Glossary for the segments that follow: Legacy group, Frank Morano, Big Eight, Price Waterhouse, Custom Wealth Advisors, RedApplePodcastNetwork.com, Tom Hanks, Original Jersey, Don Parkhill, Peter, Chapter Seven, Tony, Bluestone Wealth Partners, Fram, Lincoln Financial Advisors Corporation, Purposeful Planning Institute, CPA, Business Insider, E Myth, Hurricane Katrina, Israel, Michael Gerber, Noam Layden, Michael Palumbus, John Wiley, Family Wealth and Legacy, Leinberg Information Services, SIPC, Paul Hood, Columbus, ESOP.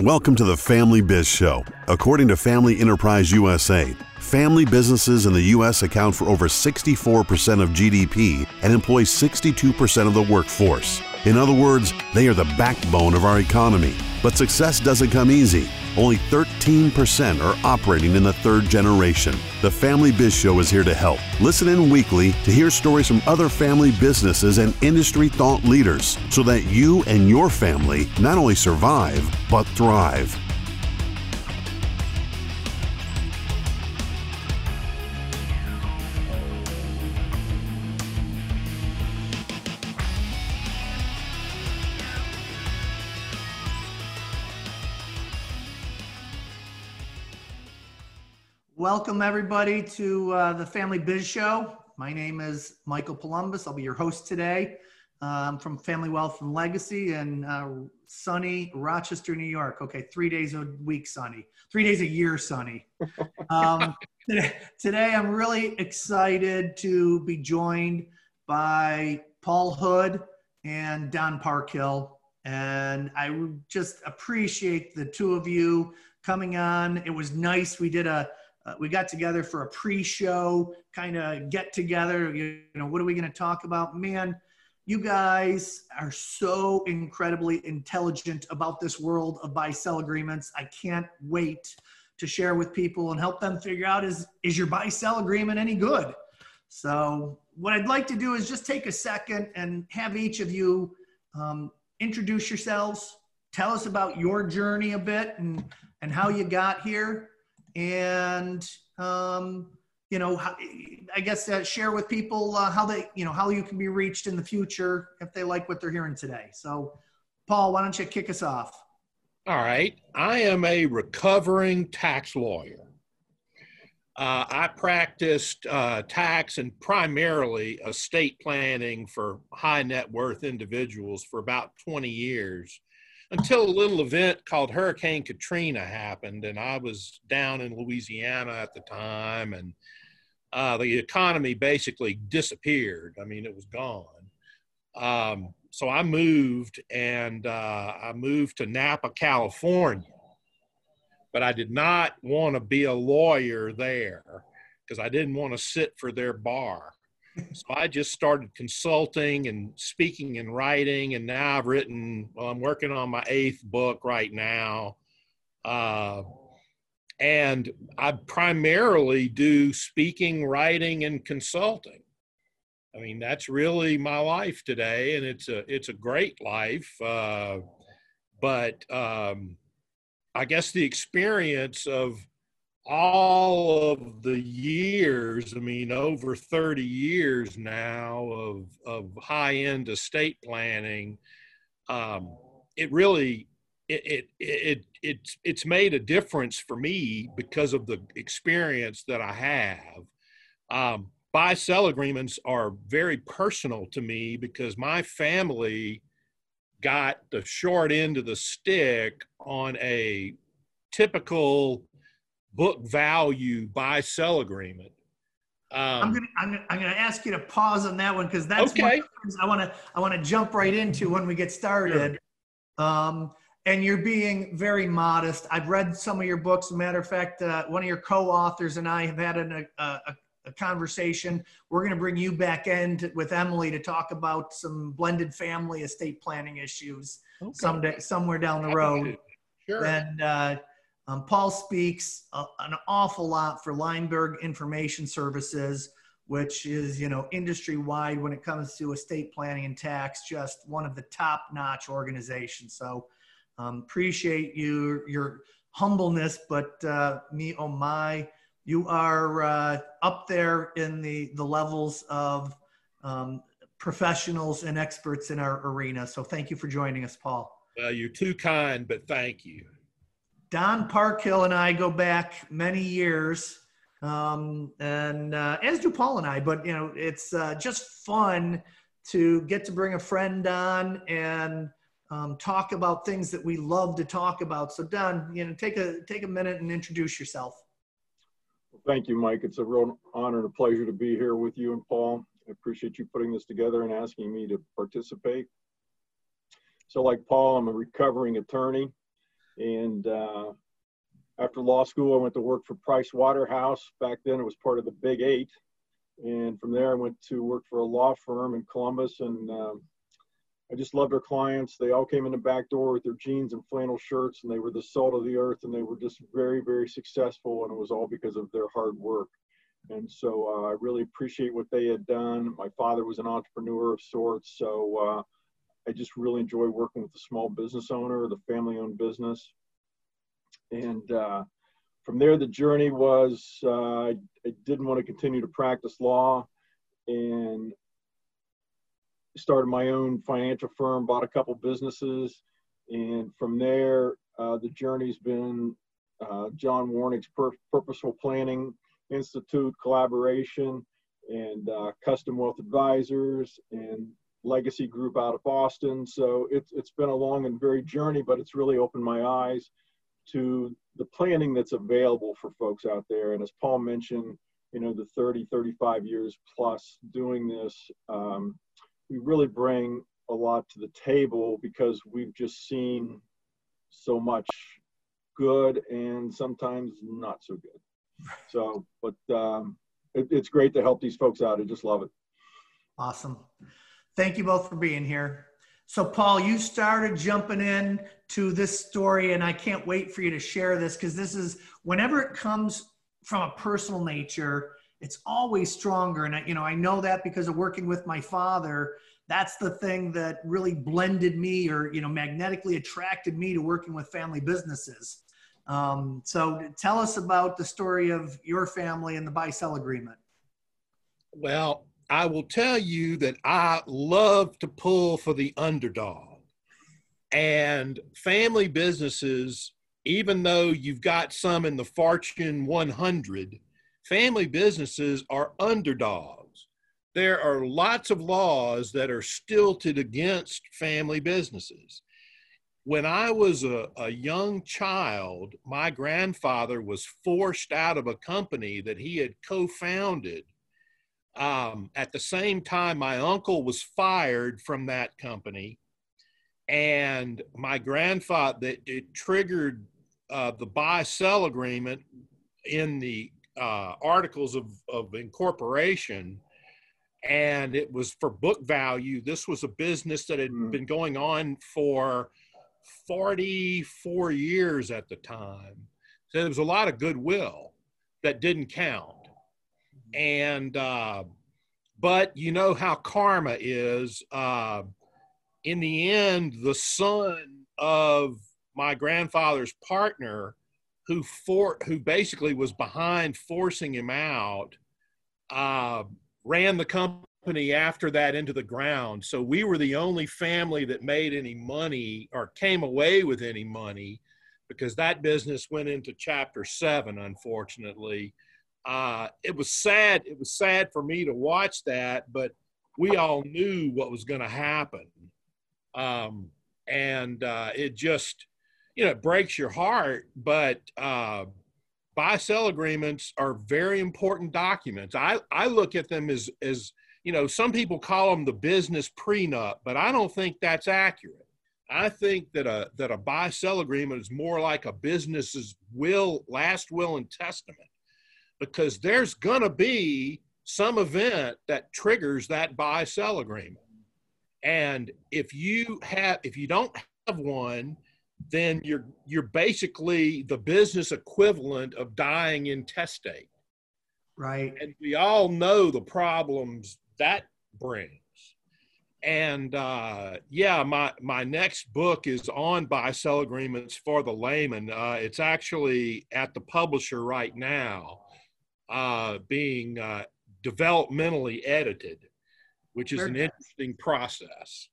Welcome to the Family Biz Show. According to Family Enterprise USA, family businesses in the U.S. account for over 64% of GDP and employ 62% of the workforce. In other words, they are the backbone of our economy. But success doesn't come easy. Only 13% are operating in the third generation. The Family Biz Show is here to help. Listen in weekly to hear stories from other family businesses and industry thought leaders so that you and your family not only survive, but thrive. Welcome, everybody, to the Family Biz Show. My name is Michael Palumbus. I'll be your host today. I'm from Family Wealth and Legacy in sunny Rochester, New York. Okay, 3 days a week sunny. 3 days a year sunny. Today, I'm really excited to be joined by Paul Hood and Don Parkhill. And I just appreciate the two of you coming on. It was nice. We did we got together for a pre-show kind of get together. You know, what are we going to talk about? Man, you guys are so incredibly intelligent about this world of buy-sell agreements. I can't wait to share with people and help them figure out is your buy-sell agreement any good? So what I'd like to do is just take a second and have each of you introduce yourselves, tell us about your journey a bit and how you got here. And, you know, I guess share with people how they, you know, how you can be reached in the future if they like what they're hearing today. So, Paul, why don't you kick us off? All right. I am a recovering tax lawyer. I practiced tax and primarily estate planning for high net worth individuals for about 20 years. Until a little event called Hurricane Katrina happened, and I was down in Louisiana at the time, and the economy basically disappeared. I mean, it was gone. So I moved, and I moved to Napa, California. But I did not want to be a lawyer there because I didn't want to sit for their bar. So I just started consulting and speaking and writing, and now I've written, well, I'm working on my 8th book right now. And I primarily do speaking, writing, and consulting. I mean, that's really my life today, and it's a great life. But I guess the experience of all of the years, I mean, over 30 years now of high-end estate planning, it's made a difference for me because of the experience that I have. Buy-sell agreements are very personal to me because my family got the short end of the stick on a typical book value buy-sell agreement. I'm gonna ask you to pause on that one because that's okay. One of the things I wanna jump right into when we get started. Sure. And you're being very modest. I've read some of your books. As a matter of fact, one of your co-authors and I have had a conversation. We're gonna bring you back in with Emily to talk about some blended family estate planning issues someday, somewhere down the road. Sure. And Paul speaks an awful lot for Leinberg Information Services, which is, you know, industry-wide when it comes to estate planning and tax, just one of the top-notch organizations. So appreciate your humbleness, but me, oh my, you are up there in the levels of professionals and experts in our arena. So thank you for joining us, Paul. Well, you're too kind, but thank you. Don Parkhill and I go back many years, and as do Paul and I, but, you know, it's just fun to get to bring a friend on and talk about things that we love to talk about. So, Don, you know, take a minute and introduce yourself. Well, thank you, Mike. It's a real honor and a pleasure to be here with you and Paul. I appreciate you putting this together and asking me to participate. So, like Paul, I'm a recovering attorney. And after law school, I went to work for Price Waterhouse. Back then, it was part of the Big Eight. And from there, I went to work for a law firm in Columbus. And I just loved our clients. They all came in the back door with their jeans and flannel shirts, and they were the salt of the earth, and they were just very, very successful. And it was all because of their hard work. And so I really appreciate what they had done. My father was an entrepreneur of sorts. So I just really enjoy working with the small business owner, the family-owned business. And from there, the journey was I didn't want to continue to practice law, and started my own financial firm, bought a couple businesses. And from there, the journey's been John Warnick's Purposeful Planning Institute collaboration, and Custom Wealth Advisors, and Legacy Group out of Boston. So it's been a long and varied journey, but it's really opened my eyes to the planning that's available for folks out there. And as Paul mentioned, you know, the 30, 35 years plus doing this, we really bring a lot to the table because we've just seen so much good and sometimes not so good. So, but it's great to help these folks out. I just love it. Awesome. Thank you both for being here. So, Paul, you started jumping in to this story, and I can't wait for you to share this, because this is, whenever it comes from a personal nature, it's always stronger. And I know that because of working with my father. That's the thing that really blended me, or, you know, magnetically attracted me to working with family businesses. So tell us about the story of your family and the buy-sell agreement. Well, I will tell you that I love to pull for the underdog, and family businesses, even though you've got some in the Fortune 100, family businesses are underdogs. There are lots of laws that are stilted against family businesses. When I was a young child, my grandfather was forced out of a company that he had co-founded. At the same time, my uncle was fired from that company, and my grandfather, it triggered the buy-sell agreement in the Articles of Incorporation, and it was for book value. This was a business that had been going on for 44 years at the time. So there was a lot of goodwill that didn't count. And, but you know how karma is, in the end, the son of my grandfather's partner, who basically was behind forcing him out, ran the company after that into the ground. So we were the only family that made any money or came away with any money, because that business went into Chapter 7, unfortunately. It was sad. It was sad for me to watch that, but we all knew what was going to happen. It just, you know, it breaks your heart, but buy-sell agreements are very important documents. I look at them as, you know, some people call them the business prenup, but I don't think that's accurate. I think that a buy-sell agreement is more like a business's last will and testament, because there's going to be some event that triggers that buy-sell agreement. And if you don't have one, then you're basically the business equivalent of dying intestate. Right. And we all know the problems that brings. And yeah, my next book is on buy-sell agreements for the layman. It's actually at the publisher right now, being developmentally edited, which is an interesting process.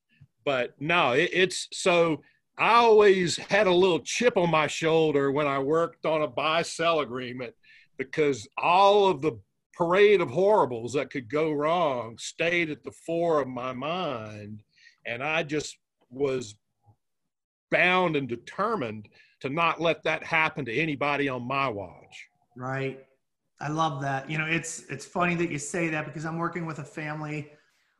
But no, it's so I always had a little chip on my shoulder when I worked on a buy-sell agreement, because all of the parade of horribles that could go wrong stayed at the fore of my mind, and I just was bound and determined to not let that happen to anybody on my watch. Right. I love that. You know, it's funny that you say that, because I'm working with a family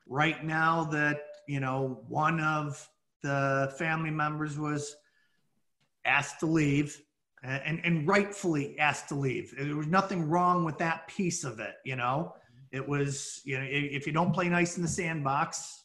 right now that, you know, one of the family members was asked to leave, and rightfully asked to leave. There was nothing wrong with that piece of it, you know? It was, you know, if you don't play nice in the sandbox,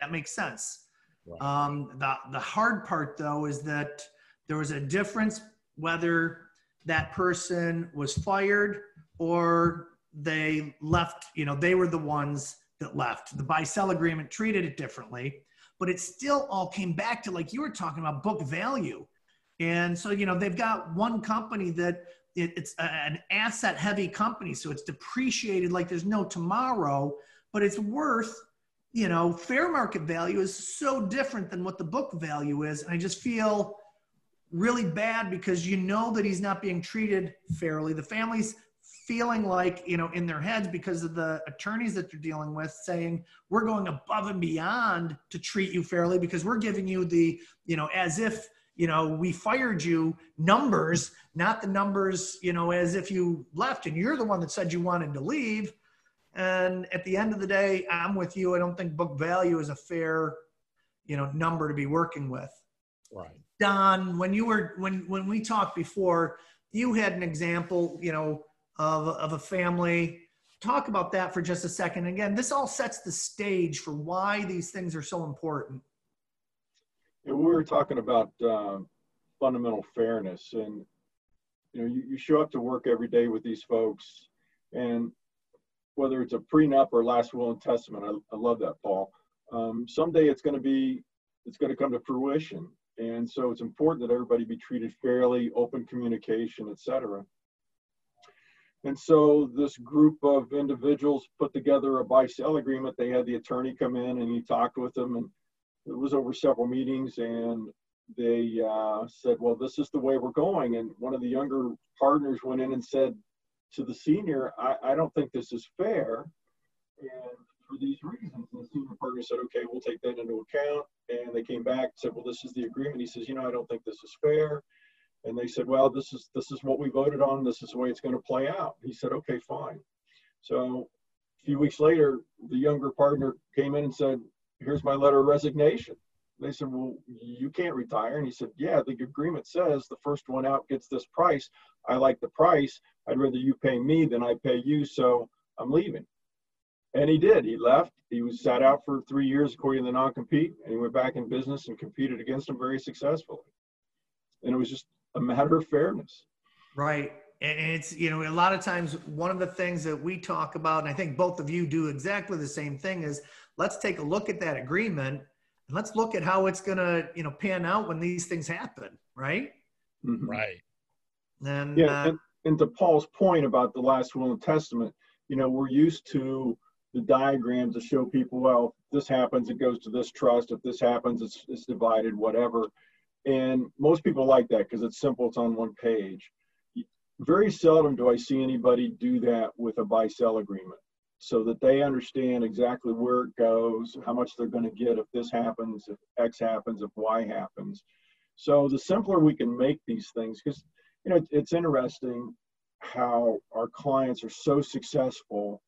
that makes sense. Wow. The hard part, though, is that there was a difference whether that person was fired or they left, you know, they were the ones that left. The buy-sell agreement treated it differently, but it still all came back to, like you were talking about, book value. And so, you know, they've got one company that it's an asset heavy company. So it's depreciated like there's no tomorrow, but it's worth, you know, fair market value is so different than what the book value is. And I just feel really bad because you know that he's not being treated fairly. The family's feeling like, you know, in their heads because of the attorneys that they're dealing with saying, we're going above and beyond to treat you fairly because we're giving you the, you know, as if, you know, we fired you numbers, not the numbers, you know, as if you left and you're the one that said you wanted to leave. And at the end of the day, I'm with you. I don't think book value is a fair, you know, number to be working with. Right. Don, when you were, when we talked before, you had an example, you know, of a family. Talk about that for just a second. Again, this all sets the stage for why these things are so important. And we were talking about fundamental fairness, and you know, you show up to work every day with these folks, and whether it's a prenup or last will and testament, I love that, Paul. Someday it's going to come to fruition, and so it's important that everybody be treated fairly, open communication, etc. And so this group of individuals put together a buy-sell agreement. They had the attorney come in, and he talked with them, and it was over several meetings, and they said, well, this is the way we're going. And one of the younger partners went in and said to the senior, I don't think this is fair. And for these reasons, the senior partner said, okay, we'll take that into account. And they came back and said, well, this is the agreement. He says, you know, I don't think this is fair. And they said, well, this is what we voted on. This is the way it's going to play out. He said, okay, fine. So a few weeks later, the younger partner came in and said, here's my letter of resignation. They said, well, you can't retire. And he said, yeah, the agreement says the first one out gets this price. I like the price. I'd rather you pay me than I pay you, so I'm leaving. And he did. He left. He was sat out for 3 years according to the non-compete, and he went back in business and competed against him very successfully. And it was just a matter of fairness. Right. And it's, you know, a lot of times one of the things that we talk about, and I think both of you do exactly the same thing, is let's take a look at that agreement and let's look at how it's going to, you know, pan out when these things happen. Right. Mm-hmm. Right. And, yeah, and to Paul's point about the last will and testament, you know, we're used to the diagrams to show people, well, if this happens, it goes to this trust. If this happens, it's divided, whatever. And most people like that because it's simple. It's on one page. Very seldom do I see anybody do that with a buy-sell agreement, so that they understand exactly where it goes, how much they're going to get if this happens, if X happens, if Y happens. So the simpler we can make these things, because, you know, it's interesting how our clients are so successful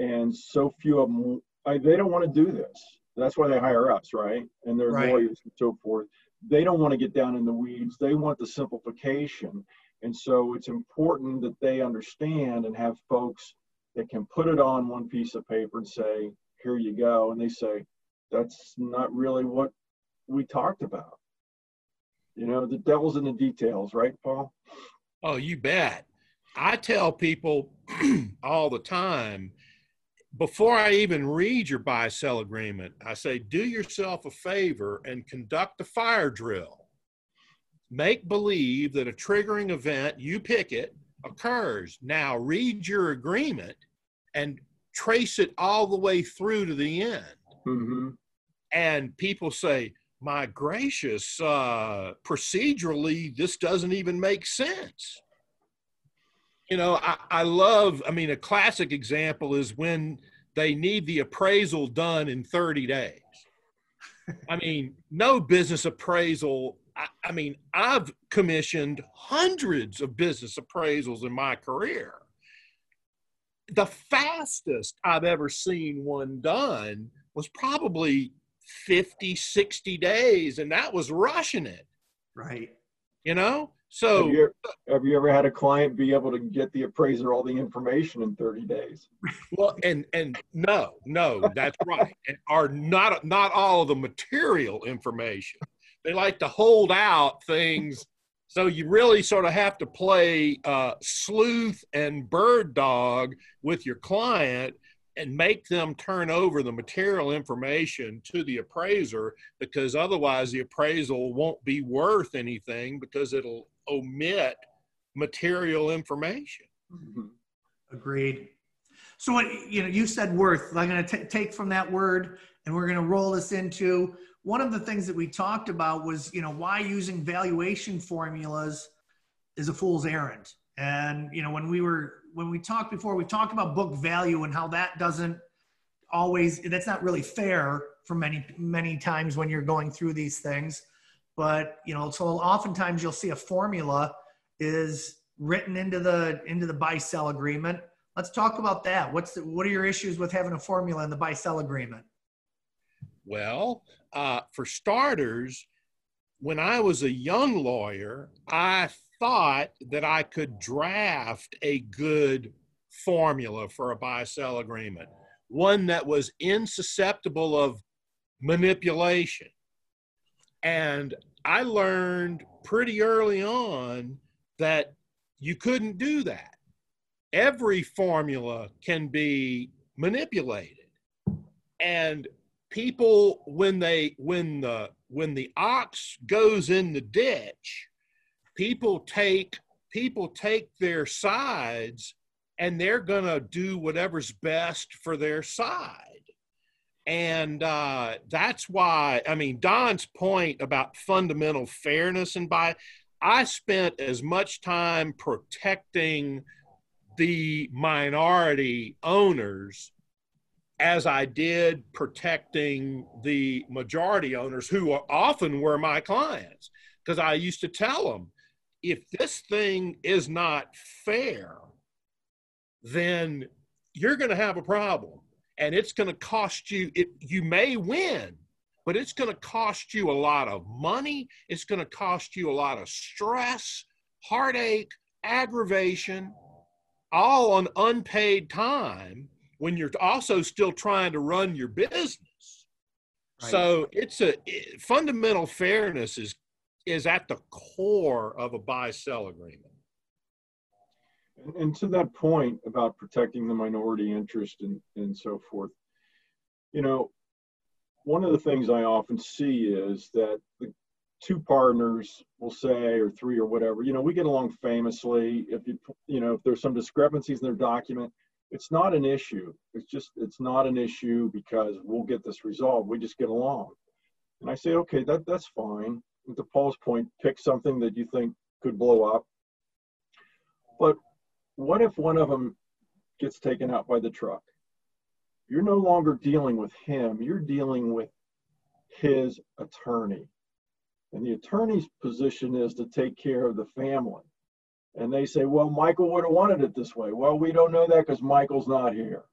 and so few of them, they don't want to do this. That's why they hire us, right? And they're lawyers and so forth. They don't want to get down in the weeds. They want the simplification. And so it's important that they understand and have folks that can put it on one piece of paper and say, here you go. And they say, that's not really what we talked about. You know, the devil's in the details, right, Paul? Oh, you bet. I tell people all the time, before I even read your buy-sell agreement, I say, do yourself a favor and conduct a fire drill. Make believe that a triggering event, you pick it, occurs. Now read your agreement and trace it all the way through to the end. Mm-hmm. And people say, my gracious, procedurally, this doesn't even make sense. You know, I mean, a classic example is when they need the appraisal done in 30 days. I mean, no business appraisal. I mean, I've commissioned hundreds of business appraisals in my career. The fastest I've ever seen one done was probably 50, 60 days, and that was rushing it. Right. you know? So have you ever had a client be able to get the appraiser all the information in 30 days? Well, and no, that's right. And are not all of the material information. They like to hold out things. So you really sort of have to play sleuth and bird dog with your client and make them turn over the material information to the appraiser, because otherwise the appraisal won't be worth anything because it'll omit material information. Mm-hmm. Agreed. So you said worth. I'm going to take from that word, and we're going to roll this into one of the things that we talked about was, why using valuation formulas is a fool's errand. And, when we talked before, we talked about book value and how that doesn't always, that's not really fair for many times when you're going through these things. But, so oftentimes you'll see a formula is written into the buy-sell agreement. Let's talk about that. What are your issues with having a formula in the buy-sell agreement? Well, for starters, when I was a young lawyer, I thought that I could draft a good formula for a buy-sell agreement, one that was insusceptible of manipulation. And I learned pretty early on that you couldn't do that. Every formula can be manipulated. And people, when the ox goes in the ditch, people take their sides, and they're going to do whatever's best for their side. And that's why, Don's point about fundamental fairness and bias, I spent as much time protecting the minority owners as I did protecting the majority owners, who often were my clients, because I used to tell them, if this thing is not fair, then you're going to have a problem, and it's going to cost you. You may win, but it's going to cost you a lot of money. It's going to cost you a lot of stress, heartache, aggravation, all on unpaid time when you're also still trying to run your business. Right. So fundamental fairness is at the core of a buy-sell agreement. And to that point about protecting the minority interest and so forth, one of the things I often see is that the two partners will say, or three or whatever, we get along famously. If there's some discrepancies in their document, it's not an issue. It's not an issue because we'll get this resolved. We just get along. And I say, okay, that's fine. To Paul's point, pick something that you think could blow up. But what if one of them gets taken out by the truck? You're no longer dealing with him. You're dealing with his attorney. And the attorney's position is to take care of the family. And they say, well, Michael would have wanted it this way. Well, we don't know that because Michael's not here.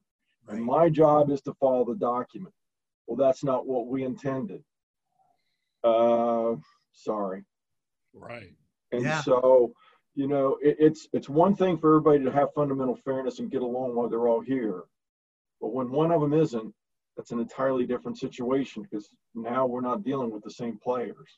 Right. And my job is to follow the document. Well, that's not what we intended. Sorry. Right. And so, it's one thing for everybody to have fundamental fairness and get along while they're all here. But when one of them isn't, that's an entirely different situation, because now we're not dealing with the same players.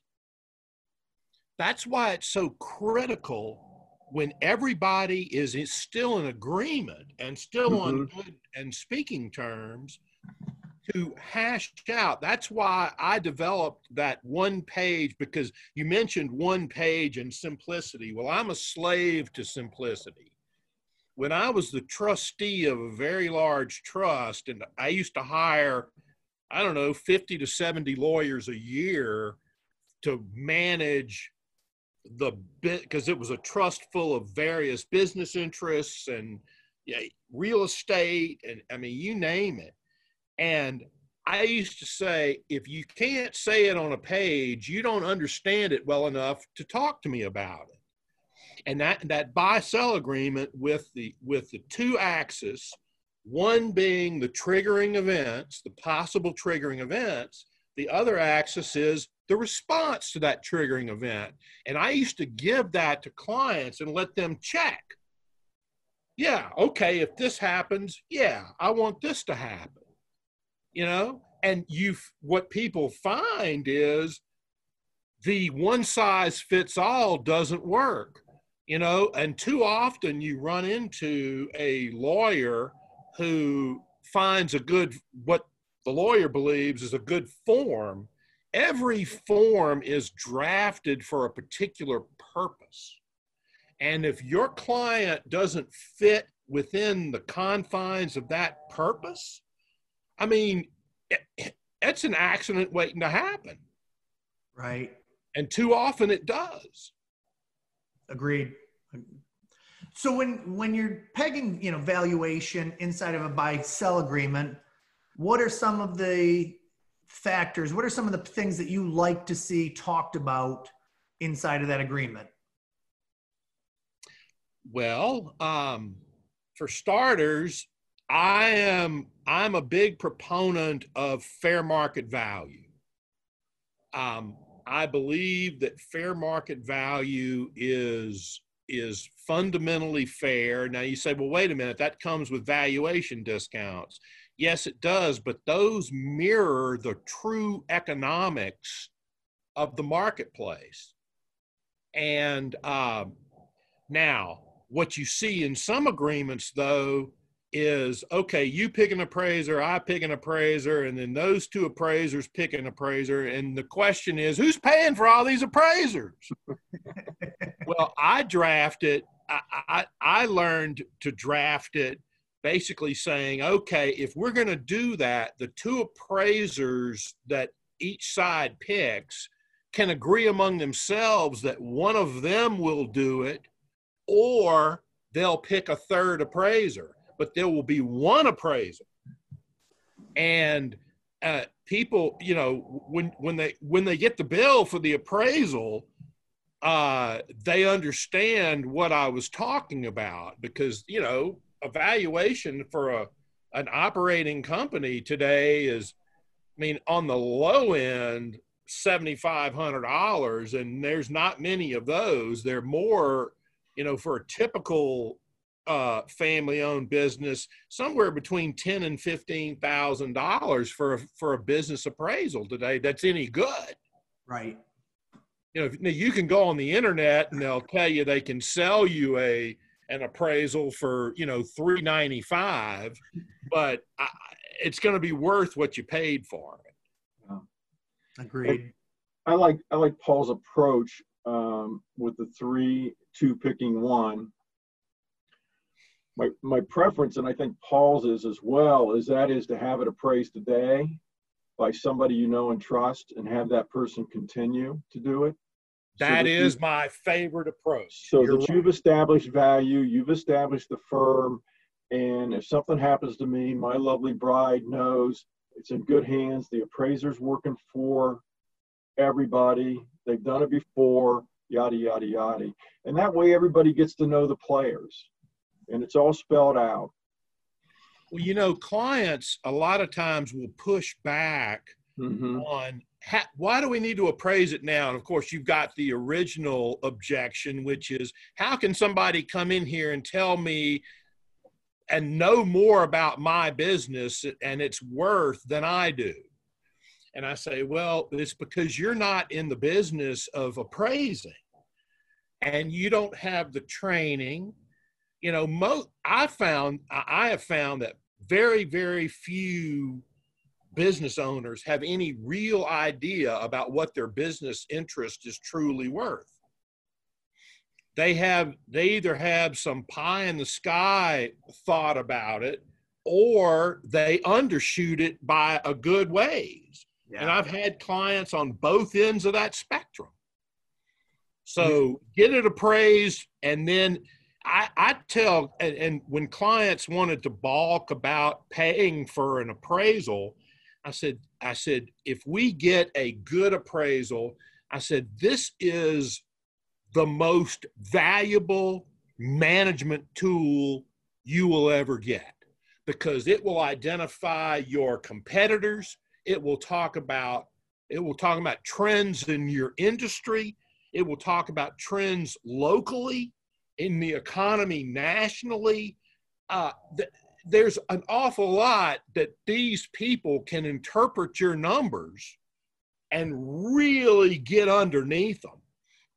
That's why it's so critical when everybody is still in agreement and still on good and speaking terms to hash out. That's why I developed that one page, because you mentioned one page and simplicity. Well, I'm a slave to simplicity. When I was the trustee of a very large trust, and I used to hire, 50 to 70 lawyers a year to manage the bit, because it was a trust full of various business interests and real estate, and you name it. And I used to say, if you can't say it on a page, you don't understand it well enough to talk to me about it. And that buy-sell agreement with the two axes, one being the triggering events, the possible triggering events, the other axis is the response to that triggering event. And I used to give that to clients and let them check. Yeah, okay, if this happens, yeah, I want this to happen, you know? And what people find is the one size fits all doesn't work, you know? And too often you run into a lawyer who finds a good, what the lawyer believes is a good form. Every form is drafted for a particular purpose. And if your client doesn't fit within the confines of that purpose, I mean, it's an accident waiting to happen. Right. And too often it does. Agreed. So when you're pegging, you know, valuation inside of a buy-sell agreement, what are some of the factors? What are some of the things that you like to see talked about inside of that agreement? Well, for starters, I'm a big proponent of fair market value. I believe that fair market value is fundamentally fair. Now you say, well, wait a minute, that comes with valuation discounts. Yes, it does, but those mirror the true economics of the marketplace. And now, what you see in some agreements, though, is, okay, you pick an appraiser, I pick an appraiser, and then those two appraisers pick an appraiser. And the question is, who's paying for all these appraisers? Well, I draft it. I learned to draft it basically saying, okay, if we're going to do that, the two appraisers that each side picks can agree among themselves that one of them will do it, or they'll pick a third appraiser, but there will be one appraiser. And people, you know, when they get the bill for the appraisal, they understand what I was talking about, because, you know, a valuation for an operating company today is, I mean, on the low end, $7,500, and there's not many of those. They're more, you know, for a typical family-owned business, somewhere between $10,000 and $15,000 for a business appraisal today that's any good. Right. You know, you can go on the internet and they'll tell you they can sell you an appraisal for, you know, $395, but it's going to be worth what you paid for it. Yeah. Agreed. I like Paul's approach with the 3-2 picking one. My preference, and I think Paul's is as well, is to have it appraised today by somebody you know and trust, and have that person continue to do it. That is my favorite approach. So that you've established value, you've established the firm, and if something happens to me, my lovely bride knows it's in good hands. The appraiser's working for everybody. They've done it before, yada, yada, yada. And that way everybody gets to know the players, and it's all spelled out. Well, you know, clients a lot of times will push back on, why do we need to appraise it now? And of course, you've got the original objection, which is, how can somebody come in here and tell me and know more about my business and its worth than I do? And I say, well, it's because you're not in the business of appraising, and you don't have the training. You know, I have found that very, very few business owners have any real idea about what their business interest is truly worth. They either have some pie in the sky thought about it, or they undershoot it by a good ways. Yeah. And I've had clients on both ends of that spectrum. So get it appraised, and then I tell, and when clients wanted to balk about paying for an appraisal, I said, if we get a good appraisal, I said, this is the most valuable management tool you will ever get, because it will identify your competitors. It will talk about It will talk about trends in your industry. It will talk about trends locally, in the economy nationally. There's an awful lot that these people can interpret your numbers and really get underneath them,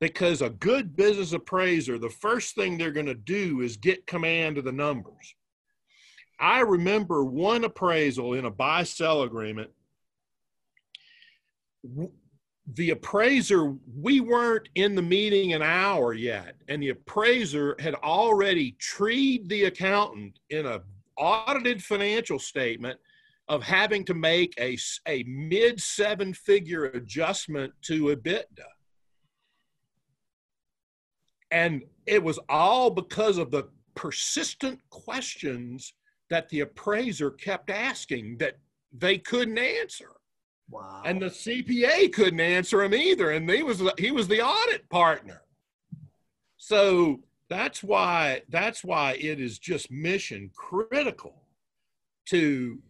because a good business appraiser, the first thing they're going to do is get command of the numbers. I remember one appraisal in a buy-sell agreement. The appraiser, we weren't in the meeting an hour yet, and the appraiser had already treed the accountant in an audited financial statement of having to make a mid-seven-figure adjustment to EBITDA. And it was all because of the persistent questions that the appraiser kept asking that they couldn't answer. Wow. And the CPA couldn't answer him either. And he was the audit partner. So that's why it is just mission critical to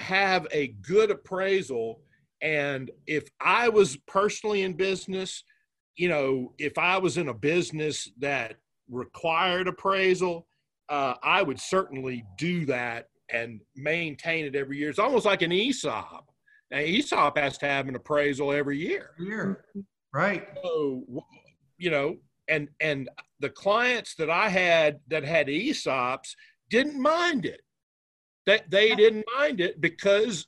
have a good appraisal. And if I was personally in business, you know, if I was in a business that required appraisal, I would certainly do that and maintain it every year. It's almost like an ESOP. Now, ESOP has to have an appraisal every year. Right. So, you know, and the clients that I had that had ESOPs didn't mind it. They didn't mind it because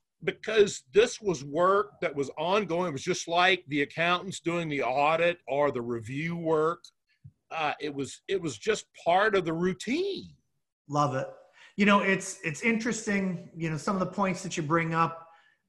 this was work that was ongoing. It was just like the accountants doing the audit or the review work. It was just part of the routine. Love it. You know, it's interesting, you know, some of the points that you bring up.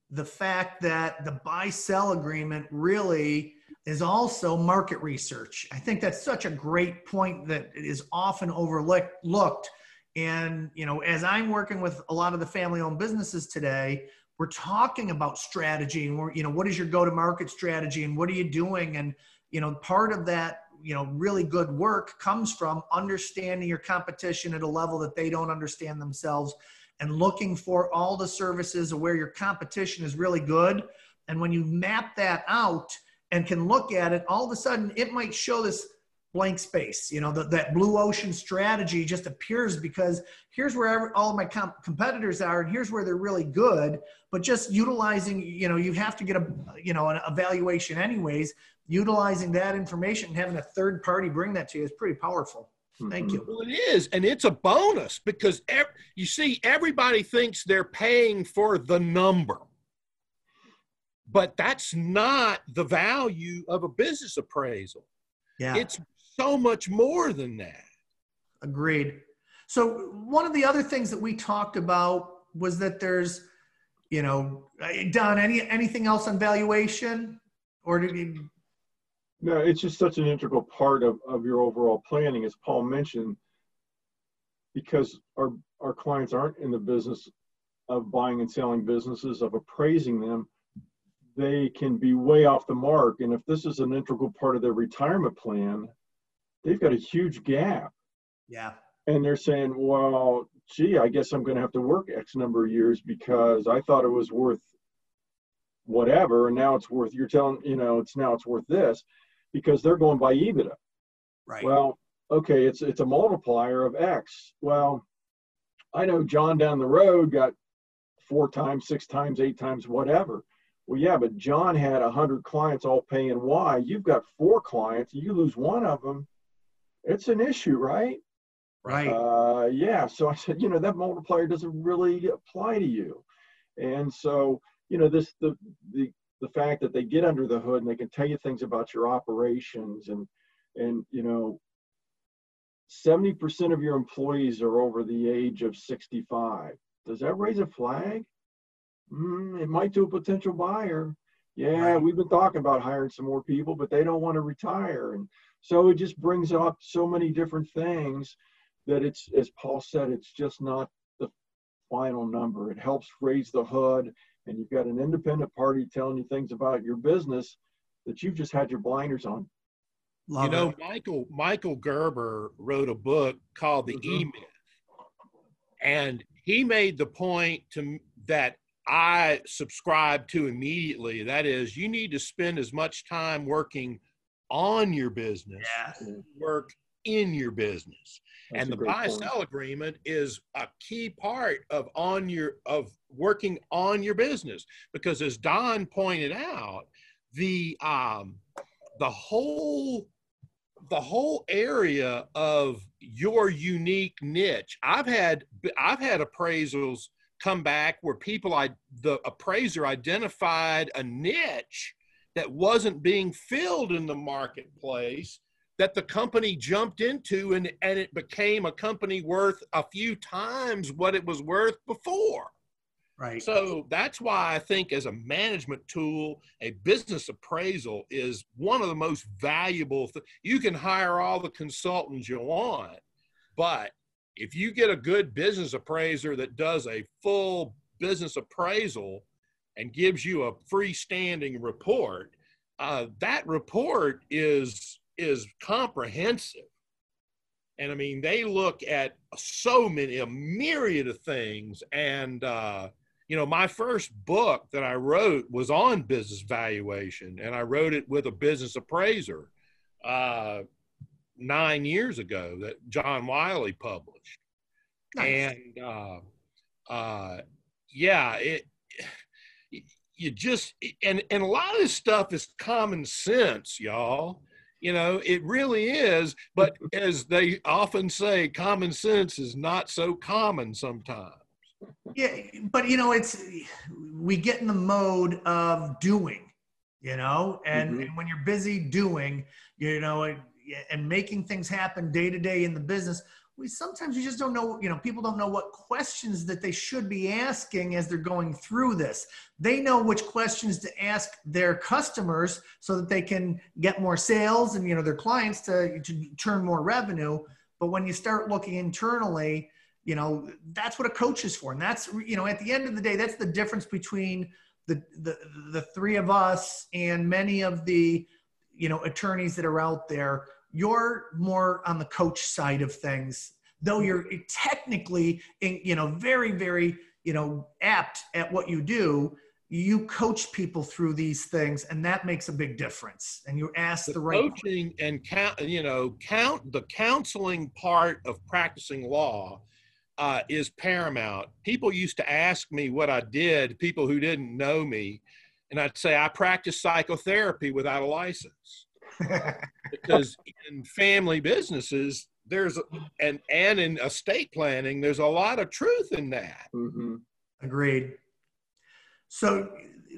The fact that the buy-sell agreement really is also market research. I think that's such a great point that is often overlooked. And, you know, as I'm working with a lot of the family-owned businesses today, we're talking about strategy and we're, you know, what is your go-to-market strategy and what are you doing? And, you know, part of that, you know, really good work comes from understanding your competition at a level that they don't understand themselves, and looking for all the services where your competition is really good. And when you map that out and can look at it, all of a sudden it might show this blank space. You know, that blue ocean strategy just appears because here's where all my competitors are and here's where they're really good. But just utilizing, you know, you have to get a, you know, an evaluation anyways, utilizing that information and having a third party bring that to you is pretty powerful. Thank you. Well, it is, and it's a bonus because you see, everybody thinks they're paying for the number, but that's not the value of a business appraisal. Yeah, it's so much more than that. Agreed. So one of the other things that we talked about was that there's, you know, Don, anything else on valuation, or did you? No, it's just such an integral part of your overall planning, as Paul mentioned, because our clients aren't in the business of buying and selling businesses, of appraising them. They can be way off the mark. And if this is an integral part of their retirement plan, they've got a huge gap. Yeah. And they're saying, well, gee, I guess I'm going to have to work X number of years because I thought it was worth whatever. And now it's worth, you're telling, you know, it's now it's worth this. Because they're going by EBITDA. Right. Well, okay, it's a multiplier of X. Well, I know John down the road got 4 times, 6 times, 8 times, whatever. Well, yeah, but John had 100 clients all paying Y. You've got 4 clients, you lose one of them. It's an issue, right? Right. Yeah, so I said, you know, that multiplier doesn't really apply to you. And so, you know, this, the fact that they get under the hood and they can tell you things about your operations and you know, 70% of your employees are over the age of 65. Does that raise a flag? It might to a potential buyer. Yeah, we've been talking about hiring some more people, but they don't want to retire. And so it just brings up so many different things that it's, as Paul said, it's just not the final number. It helps raise the hood. And you've got an independent party telling you things about your business that you've just had your blinders on. Love you know, it. Michael Gerber wrote a book called The E Myth, and he made the point that I subscribe to immediately. That is, you need to spend as much time working on your business as you work in your business. That's and the buy-sell agreement is a key part of working on your business, because as Don pointed out, the whole area of your unique niche. I've had appraisals come back where the appraiser identified a niche that wasn't being filled in the marketplace, that the company jumped into, and it became a company worth a few times what it was worth before. Right. So that's why I think as a management tool, a business appraisal is one of the most valuable. You can hire all the consultants you want, but if you get a good business appraiser that does a full business appraisal and gives you a freestanding report, that report is comprehensive. And I mean, they look at a myriad of things. And, you know, my first book that I wrote was on business valuation, and I wrote it with a business appraiser 9 years ago that John Wiley published. Nice. And yeah, and a lot of this stuff is common sense, y'all. You know, it really is, but as they often say, common sense is not so common sometimes. Yeah, but you know, we get in the mode of doing, you know, and when you're busy doing, you know, and making things happen day to day in the business, sometimes you just don't know, you know, people don't know what questions that they should be asking as they're going through this. They know which questions to ask their customers so that they can get more sales and, you know, their clients to turn more revenue. But when you start looking internally, you know, that's what a coach is for. And that's, you know, at the end of the day, that's the difference between the three of us and many of the, you know, attorneys that are out there. You're more on the coach side of things, though you're technically, you know, very, very, you know, apt at what you do. You coach people through these things, and that makes a big difference. And you ask the right coaching and the counseling part of practicing law is paramount. People used to ask me what I did, people who didn't know me, and I'd say I practice psychotherapy without a license. Because in family businesses, and in estate planning, there's a lot of truth in that. Mm-hmm. Agreed. So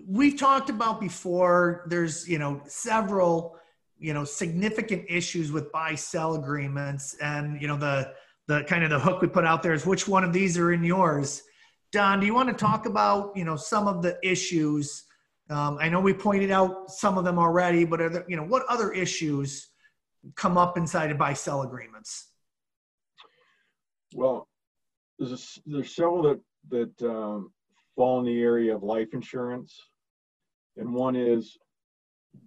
we've talked about before, there's, you know, several, you know, significant issues with buy-sell agreements. And, you know, the kind of the hook we put out there is which one of these are in yours. Don, do you want to talk about, you know, some of the issues? I know we pointed out some of them already, but you know, what other issues come up inside of buy-sell agreements? Well, there's several that fall in the area of life insurance, and one is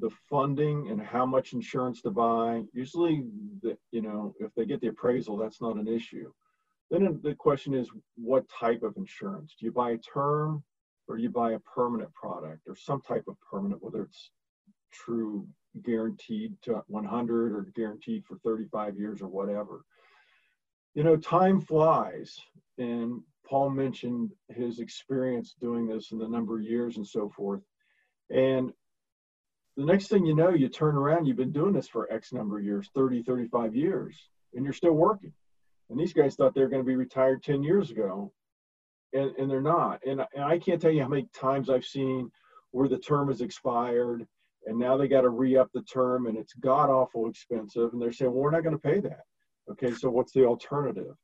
the funding and how much insurance to buy. Usually, you know, if they get the appraisal, that's not an issue. Then the question is, what type of insurance? Do you buy a term, or you buy a permanent product, or some type of permanent, whether it's true guaranteed to 100 or guaranteed for 35 years or whatever. You know, time flies, and Paul mentioned his experience doing this and the number of years and so forth. And the next thing you know, you turn around, you've been doing this for X number of years, 30, 35 years, and you're still working. And these guys thought they were going to be retired 10 years ago. And they're not. And I can't tell you how many times I've seen where the term has expired and now they got to re-up the term, and it's god-awful expensive. And they're saying, well, we're not going to pay that. Okay, so what's the alternative?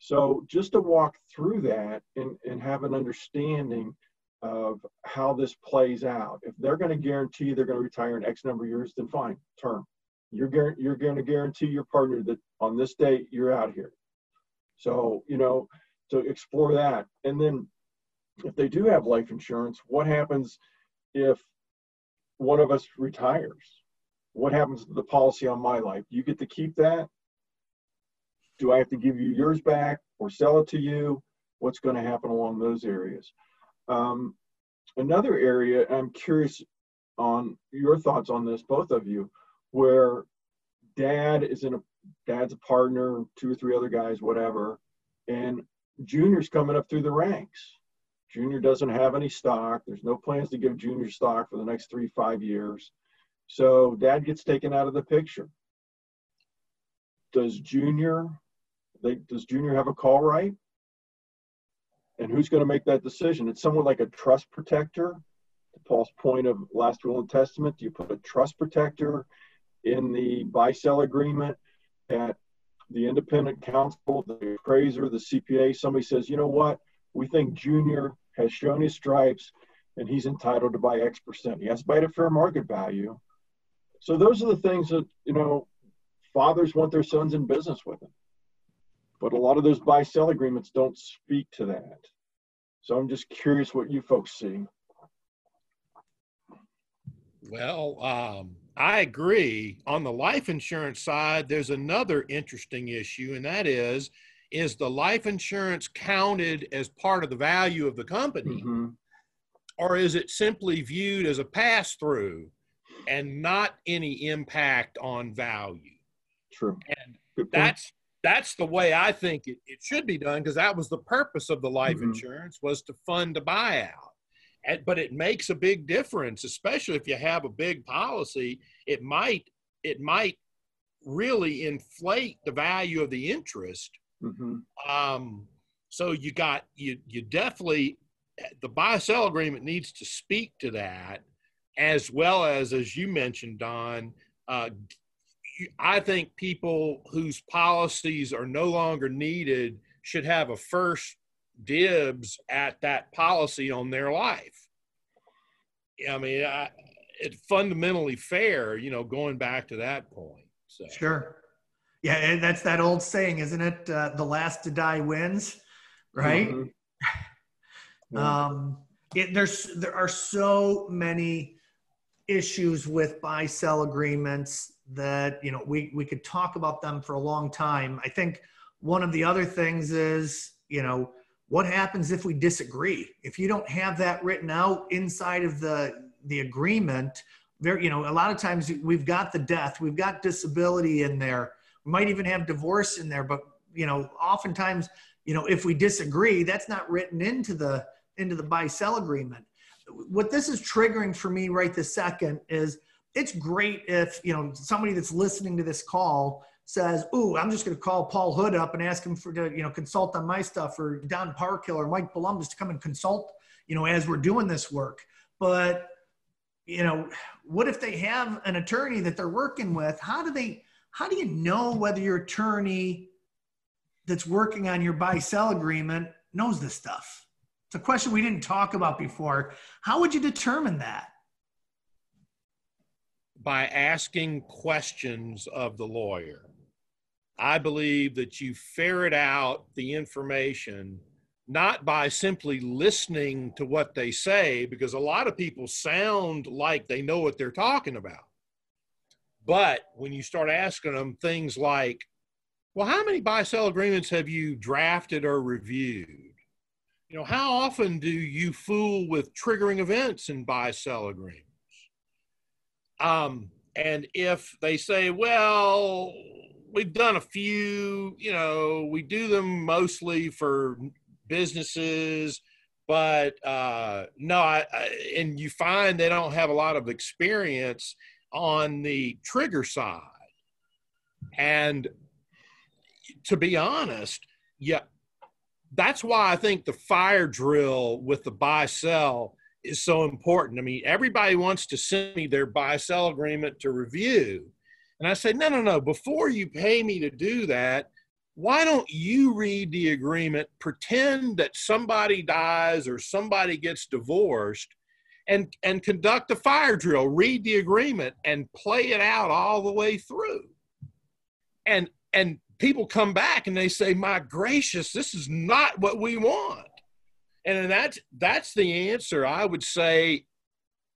So just to walk through that and have an understanding of how this plays out. If they're going to guarantee they're going to retire in X number of years, then fine, term. You're going to guarantee your partner that on this date you're out here. So, you know, to explore that. And then if they do have life insurance, what happens if one of us retires? What happens to the policy on my life? You get to keep that? Do I have to give you yours back or sell it to you? What's going to happen along those areas? Another area I'm curious on your thoughts on this, both of you, where dad's a partner, two or three other guys, whatever, and Junior's coming up through the ranks. Junior doesn't have any stock. There's no plans to give Junior stock for the next 3-5 years. So dad gets taken out of the picture. Does Junior have a call right? And who's going to make that decision? It's somewhat like a trust protector. To Paul's point of last will and testament, do you put a trust protector in the buy-sell agreement at the independent counsel, the appraiser, the CPA? Somebody says, you know what? We think Junior has shown his stripes and he's entitled to buy X percent. He has to buy it at fair market value. So those are the things that, you know, fathers want their sons in business with them. But a lot of those buy-sell agreements don't speak to that. So I'm just curious what you folks see. Well, I agree. On the life insurance side, there's another interesting issue, and that is the life insurance counted as part of the value of the company, mm-hmm. or is it simply viewed as a pass-through and not any impact on value? True. And that's the way I think it should be done, because that was the purpose of the life mm-hmm. insurance, was to fund a buyout. But it makes a big difference, especially if you have a big policy. It might really inflate the value of the interest. Mm-hmm. So you definitely, the buy-sell agreement needs to speak to that, as well as you mentioned, Don, I think people whose policies are no longer needed should have a first dibs at that policy on their life. I mean, it's fundamentally fair, you know, going back to that point. So. Sure. Yeah, and that's that old saying, isn't it? The last to die wins, right? Mm-hmm. There are so many issues with buy-sell agreements that, you know, we could talk about them for a long time. I think one of the other things is, you know, what happens if we disagree? If you don't have that written out inside of the agreement, there, you know, a lot of times we've got the death, we've got disability in there, we might even have divorce in there, but, you know, oftentimes, you know, if we disagree, that's not written into the buy-sell agreement. What this is triggering for me right this second is, it's great if, you know, somebody that's listening to this call says, ooh, I'm just going to call Paul Hood up and ask him to, you know, consult on my stuff, or Don Parkhill or Mike Palumbus to come and consult, you know, as we're doing this work. But, you know, what if they have an attorney that they're working with? How do you know whether your attorney that's working on your buy-sell agreement knows this stuff? It's a question we didn't talk about before. How would you determine that? By asking questions of the lawyer. I believe that you ferret out the information, not by simply listening to what they say, because a lot of people sound like they know what they're talking about. But when you start asking them things like, well, how many buy-sell agreements have you drafted or reviewed? You know, how often do you fool with triggering events in buy-sell agreements? And if they say, well, we've done a few, you know, we do them mostly for businesses, but and you find they don't have a lot of experience on the trigger side. And to be honest, yeah, that's why I think the fire drill with the buy-sell is so important. I mean, everybody wants to send me their buy-sell agreement to review. And I say, no, before you pay me to do that, why don't you read the agreement, pretend that somebody dies or somebody gets divorced, and conduct a fire drill, read the agreement, and play it out all the way through. And people come back and they say, my gracious, this is not what we want. And that's the answer, I would say,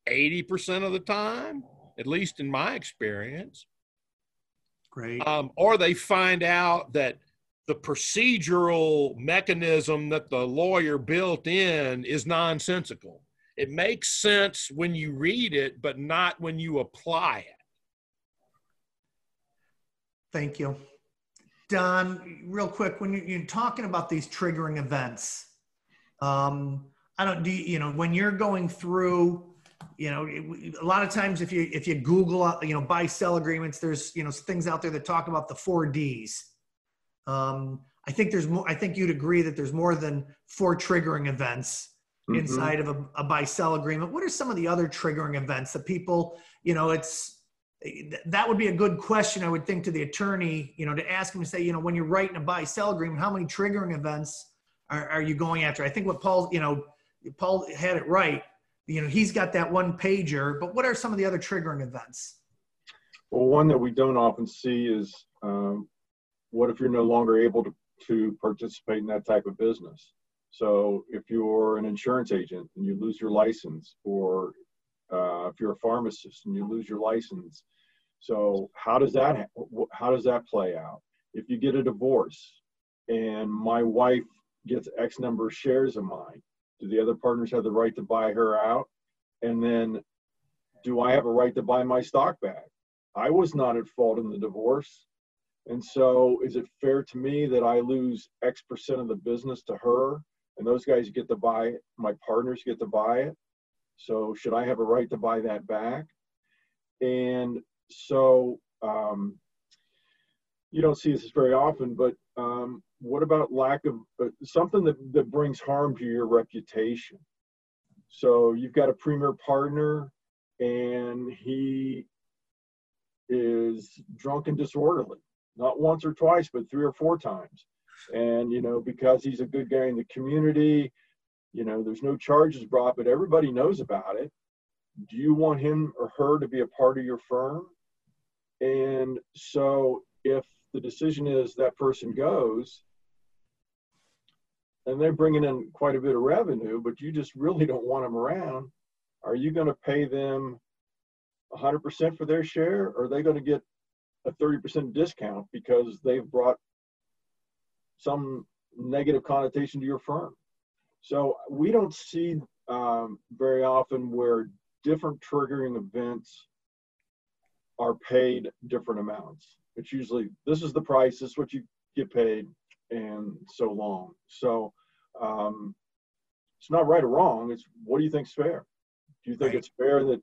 80% of the time, at least in my experience. Great. Or they find out that the procedural mechanism that the lawyer built in is nonsensical. It makes sense when you read it, but not when you apply it. Thank you. Don, real quick, when you're talking about these triggering events, when you're going through, a lot of times if you Google, buy sell agreements, there's, things out there that talk about the 4 Ds. I think there's more, I think you'd agree that there's more than 4 triggering events inside of a buy sell agreement. What are some of the other triggering events that people, that would be a good question, I would think, to the attorney, to ask him to say, when you're writing a buy sell agreement, how many triggering events are you going after? I think what Paul, Paul had it right. He's got that one pager, but what are some of the other triggering events? Well, one that we don't often see is what if you're no longer able to participate in that type of business? So if you're an insurance agent and you lose your license, or if you're a pharmacist and you lose your license, so how does that play out? If you get a divorce and my wife gets X number of shares of mine, do the other partners have the right to buy her out? And then do I have a right to buy my stock back? I was not at fault in the divorce. And so is it fair to me that I lose X% of the business to her and those guys get to buy it, my partners get to buy it? So should I have a right to buy that back? And so you don't see this very often, but what about lack of something that brings harm to your reputation? So you've got a premier partner and he is drunk and disorderly, not once or twice, but 3 or 4 times. And, because he's a good guy in the community, there's no charges brought, but everybody knows about it. Do you want him or her to be a part of your firm? And so if the decision is that person goes, and they're bringing in quite a bit of revenue, but you just really don't want them around, are you going to pay them 100% for their share? Or are they going to get a 30% discount because they've brought some negative connotation to your firm? So we don't see very often where different triggering events are paid different amounts. It's usually, this is the price, this is what you get paid, and so long. So it's not right or wrong, it's what do you think's fair? Do you think right. It's fair that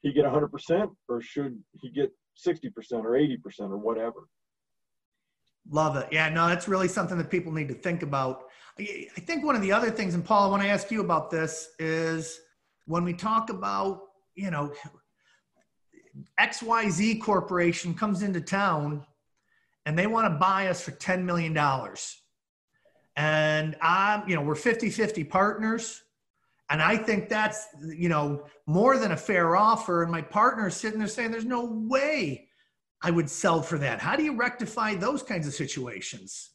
he get 100% or should he get 60% or 80% or whatever? Love it. Yeah, no, that's really something that people need to think about. I think one of the other things, and Paul, I want to ask you about this, is when we talk about, XYZ Corporation comes into town and they want to buy us for $10 million. And I'm, we're 50-50 partners. And I think that's, more than a fair offer. And my partner is sitting there saying, there's no way I would sell for that. How do you rectify those kinds of situations?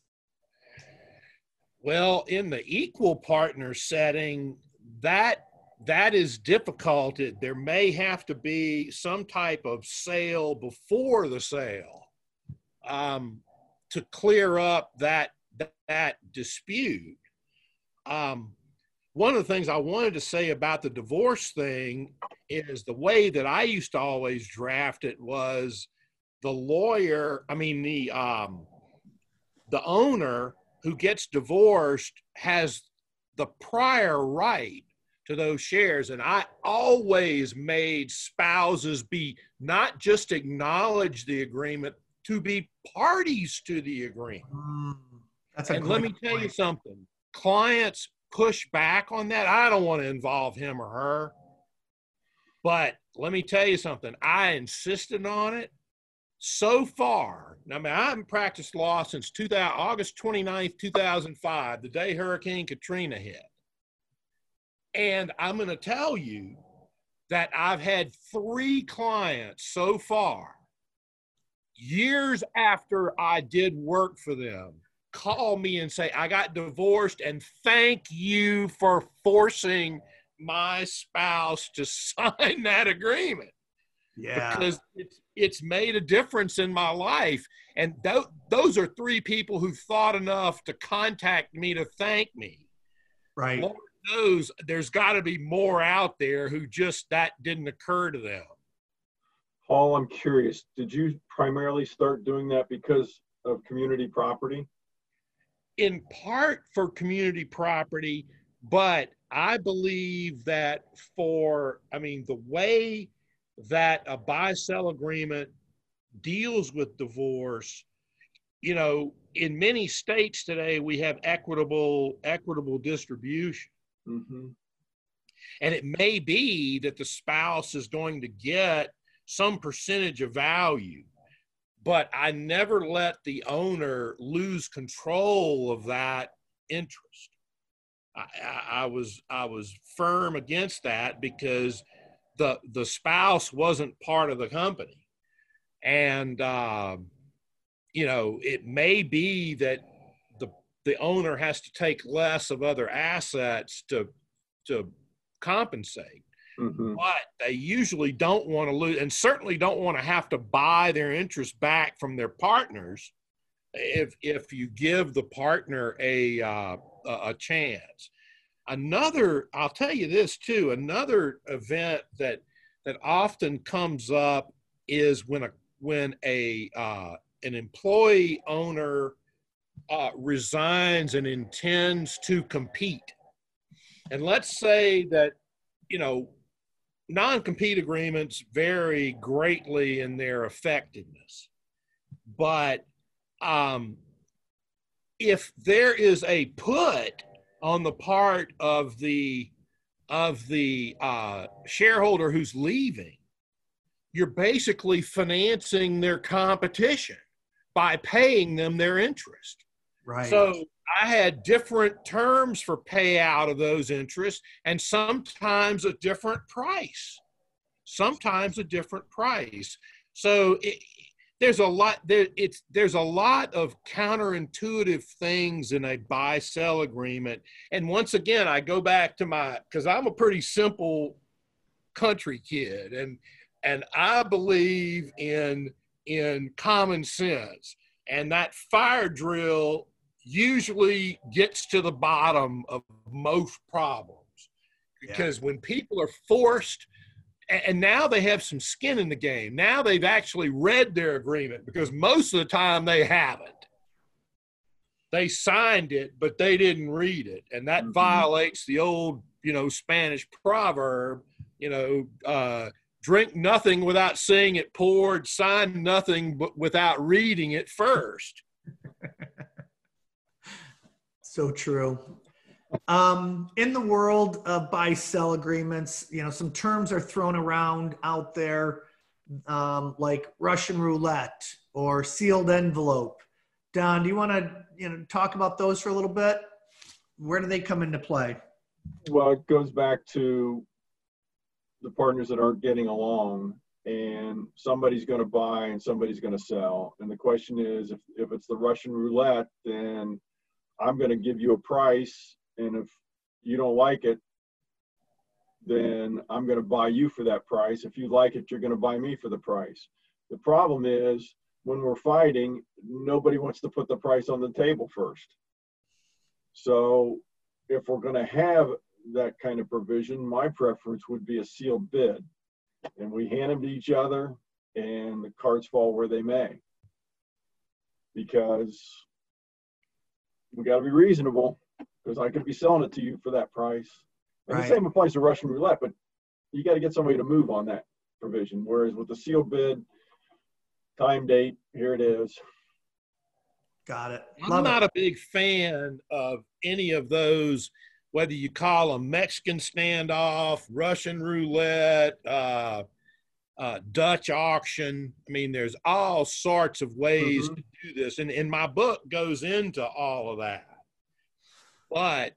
Well, in the equal partner setting, that is difficult. There may have to be some type of sale before the sale to clear up that dispute. One of the things I wanted to say about the divorce thing is the way that I used to always draft it was the owner who gets divorced has the prior right to those shares. And I always made spouses be not just acknowledge the agreement, to be parties to the agreement. And let me tell you something, clients push back on that. I don't want to involve him or her, but let me tell you something, I insisted on it. So far, I haven't practiced law since August 29th, 2005, the day Hurricane Katrina hit. And I'm going to tell you that I've had 3 clients so far, years after I did work for them, call me and say, I got divorced and thank you for forcing my spouse to sign that agreement. Yeah. Because it's made a difference in my life. And those are 3 people who thought enough to contact me to thank me. Right. Lord knows there's got to be more out there who just that didn't occur to them. Paul, I'm curious, did you primarily start doing that because of community property? In part for community property, but I believe that for, I mean, the way that a buy-sell agreement deals with divorce, you know, in many states today, we have equitable distribution. Mm-hmm. And it may be that the spouse is going to get some percentage of value, but I never let the owner lose control of that interest. I was firm against that because the spouse wasn't part of the company. And, you know, it may be that the owner has to take less of other assets to compensate. Mm-hmm. But they usually don't want to lose, and certainly don't want to have to buy their interest back from their partners if you give the partner a chance. Another, I'll tell you this too, another event that often comes up is when an employee owner resigns and intends to compete. And let's say that, you know, non-compete agreements vary greatly in their effectiveness. But if there is a put on the part of the shareholder who's leaving, you're basically financing their competition by paying them their interest. Right. So I had different terms for payout of those interests, and sometimes a different price. So there's a lot of counterintuitive things in a buy-sell agreement. And once again, I go back to because I'm a pretty simple country kid, and I believe in common sense, and that fire drill usually gets to the bottom of most problems, because when people are forced, and now they have some skin in the game. Now they've actually read their agreement, because most of the time they haven't. They signed it, but they didn't read it. And that violates the old, you know, Spanish proverb, you know, drink nothing without seeing it poured, sign nothing but without reading it first. So true. In the world of buy-sell agreements, you know, some terms are thrown around out there, like Russian roulette or sealed envelope. Don, do you want to, you know, talk about those for a little bit? Where do they come into play? Well, it goes back to the partners that aren't getting along, and somebody's going to buy and somebody's going to sell. And the question is, if it's the Russian roulette, then I'm going to give you a price, and if you don't like it, then I'm going to buy you for that price. If you like it, you're going to buy me for the price. The problem is, when we're fighting, nobody wants to put the price on the table first. So if we're going to have that kind of provision, my preference would be a sealed bid, and we hand them to each other, and the cards fall where they may, because we got to be reasonable, because I could be selling it to you for that price. And the same applies to Russian roulette, but you got to get somebody to move on that provision. Whereas with the sealed bid, time, date, here it is. Got it. I'm not a big fan of any of those, whether you call them Mexican standoff, Russian roulette, Dutch auction. I mean, there's all sorts of ways to do this. And my book goes into all of that. But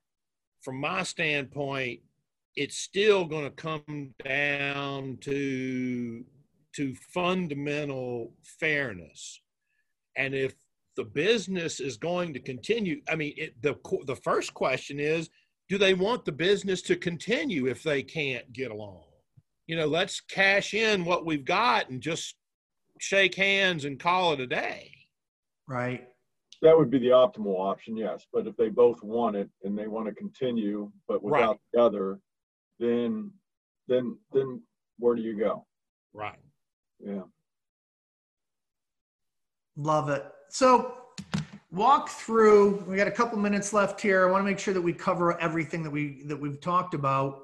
from my standpoint, it's still going to come down to fundamental fairness. And if the business is going to continue, I mean, the first question is, do they want the business to continue if they can't get along? You know, let's cash in what we've got and just shake hands and call it a day. Right. That would be the optimal option, yes. But if they both want it and they want to continue, but without right. the other, then where do you go? Right. Yeah. Love it. So walk through, we got a couple minutes left here. I want to make sure that we cover everything that we've talked about,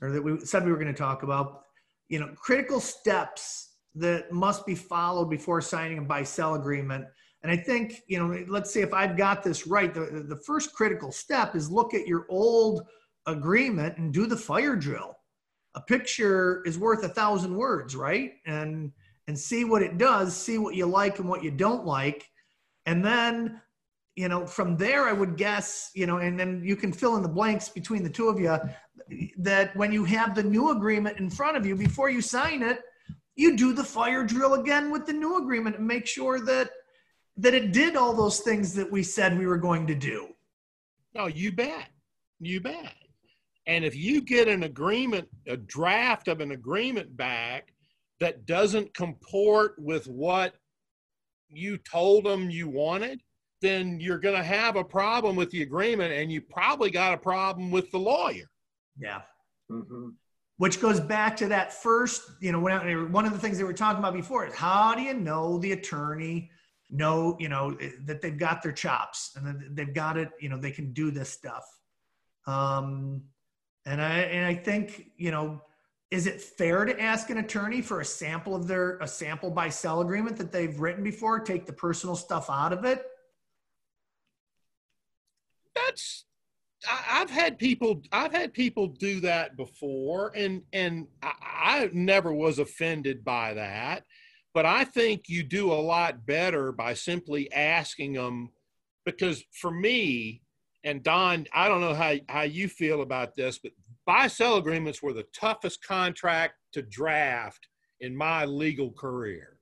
or that we said we were going to talk about. You know, critical steps that must be followed before signing a buy-sell agreement. And I think, you know, let's see if I've got this right. The first critical step is look at your old agreement and do the fire drill. A picture is worth 1,000 words, right? And see what it does, see what you like and what you don't like. And then, you know, from there, I would guess, you know, and then you can fill in the blanks between the two of you, that when you have the new agreement in front of you, before you sign it, you do the fire drill again with the new agreement and make sure that it did all those things that we said we were going to do. No, you bet. You bet. And if you get an agreement, a draft of an agreement back that doesn't comport with what you told them you wanted, then you're going to have a problem with the agreement, and you probably got a problem with the lawyer. Yeah. Mm-hmm. Which goes back to that first, you know, one of the things that we were talking about before is how do you know the attorney know, you know, that they've got their chops and that they've got it, you know, they can do this stuff. And I think, you know, is it fair to ask an attorney for a sample of a sample buy sell agreement that they've written before, take the personal stuff out of it? I've had people do that before, and I never was offended by that, but I think you do a lot better by simply asking them, because for me, and Don, I don't know how you feel about this, but buy-sell agreements were the toughest contract to draft in my legal career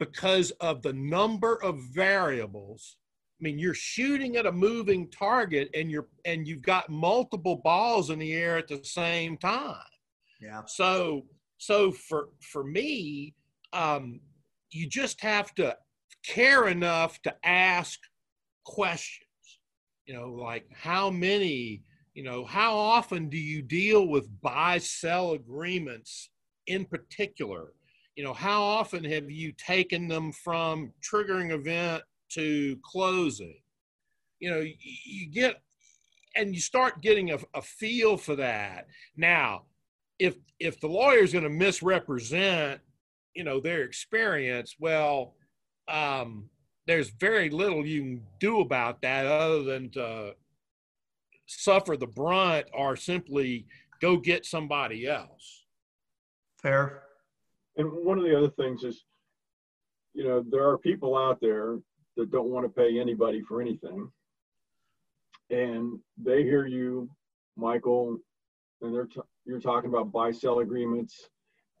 because of the number of variables. I mean, you're shooting at a moving target, and you've got multiple balls in the air at the same time. Yeah. So for me, you just have to care enough to ask questions. You know, like how many? You know, how often do you deal with buy-sell agreements in particular? You know, how often have you taken them from triggering event to closing? You know, you start getting a feel for that. Now, if the lawyer's going to misrepresent, you know, their experience, well, there's very little you can do about that other than to suffer the brunt or simply go get somebody else. Fair. And one of the other things is, you know, there are people out there that don't want to pay anybody for anything. And they hear you, Michael, and you're talking about buy-sell agreements